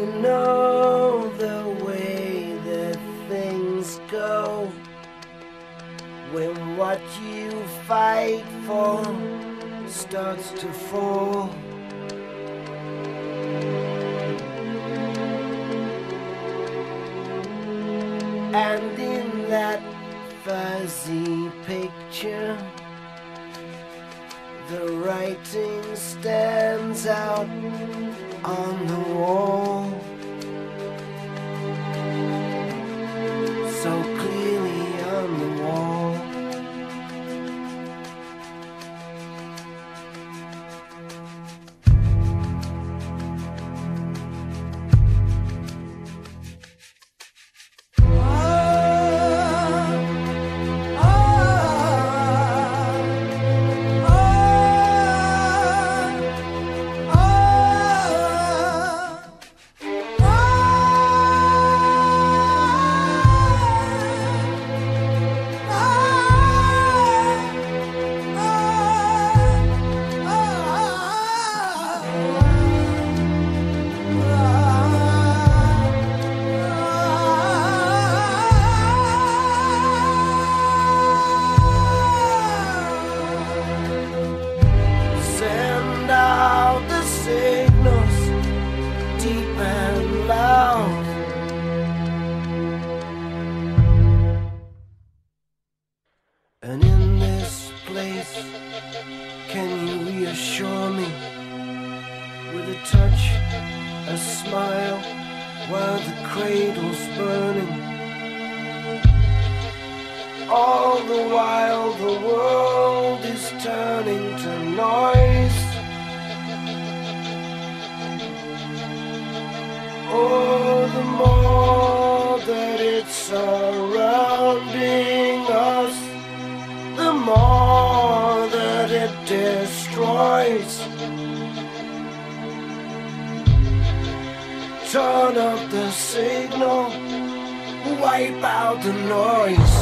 you know the way that things go, when what you fight for starts to fall. And in that fuzzy picture, the writing stands out on the wall, so clearly on the wall. And in this place, can you reassure me with a touch, a smile, while the cradle's burning? All the while the world is turning to noise. Oh, the more that it's surrounding us, the more that it destroys. Turn up the signal, wipe out the noise.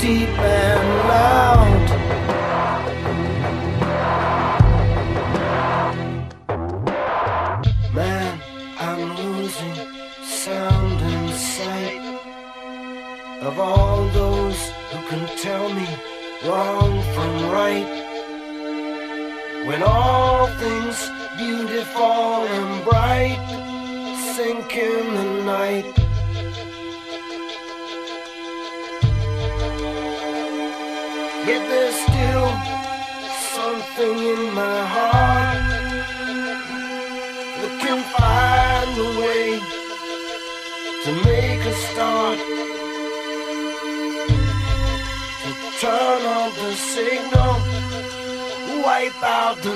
Deep and loud. Man, I'm losing sound and sight of all those who can tell me wrong from right, when all things beautiful and bright sink in the night. Yet there's still something in my heart that can find a way to make a start, to turn on the signal, wipe out the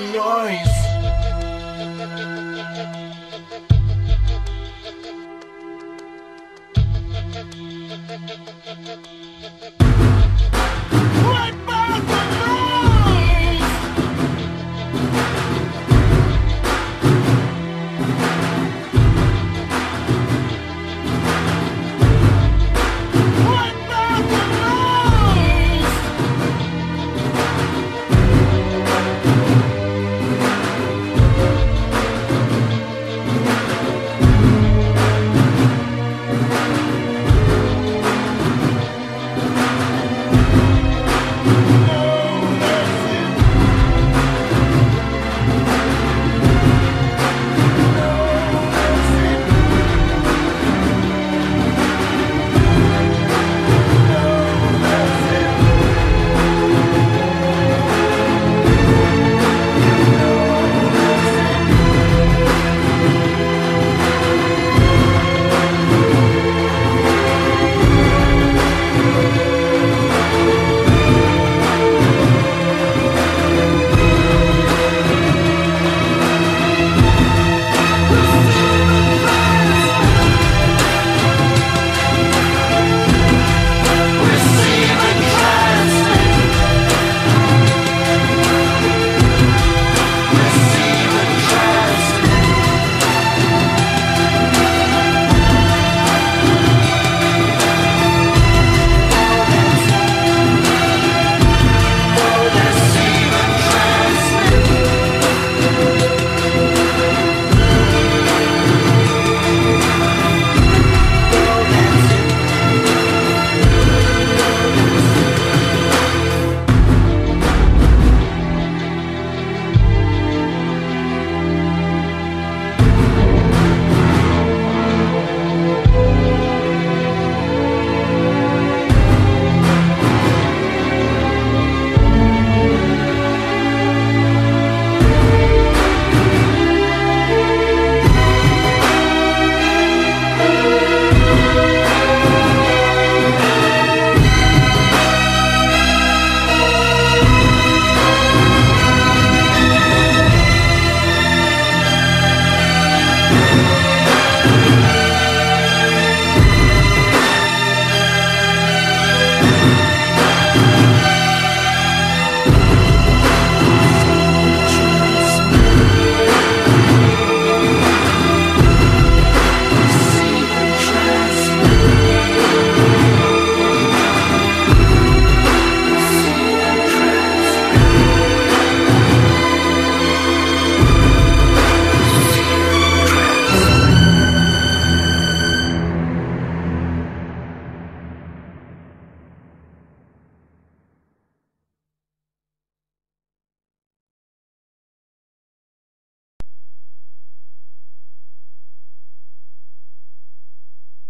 noise.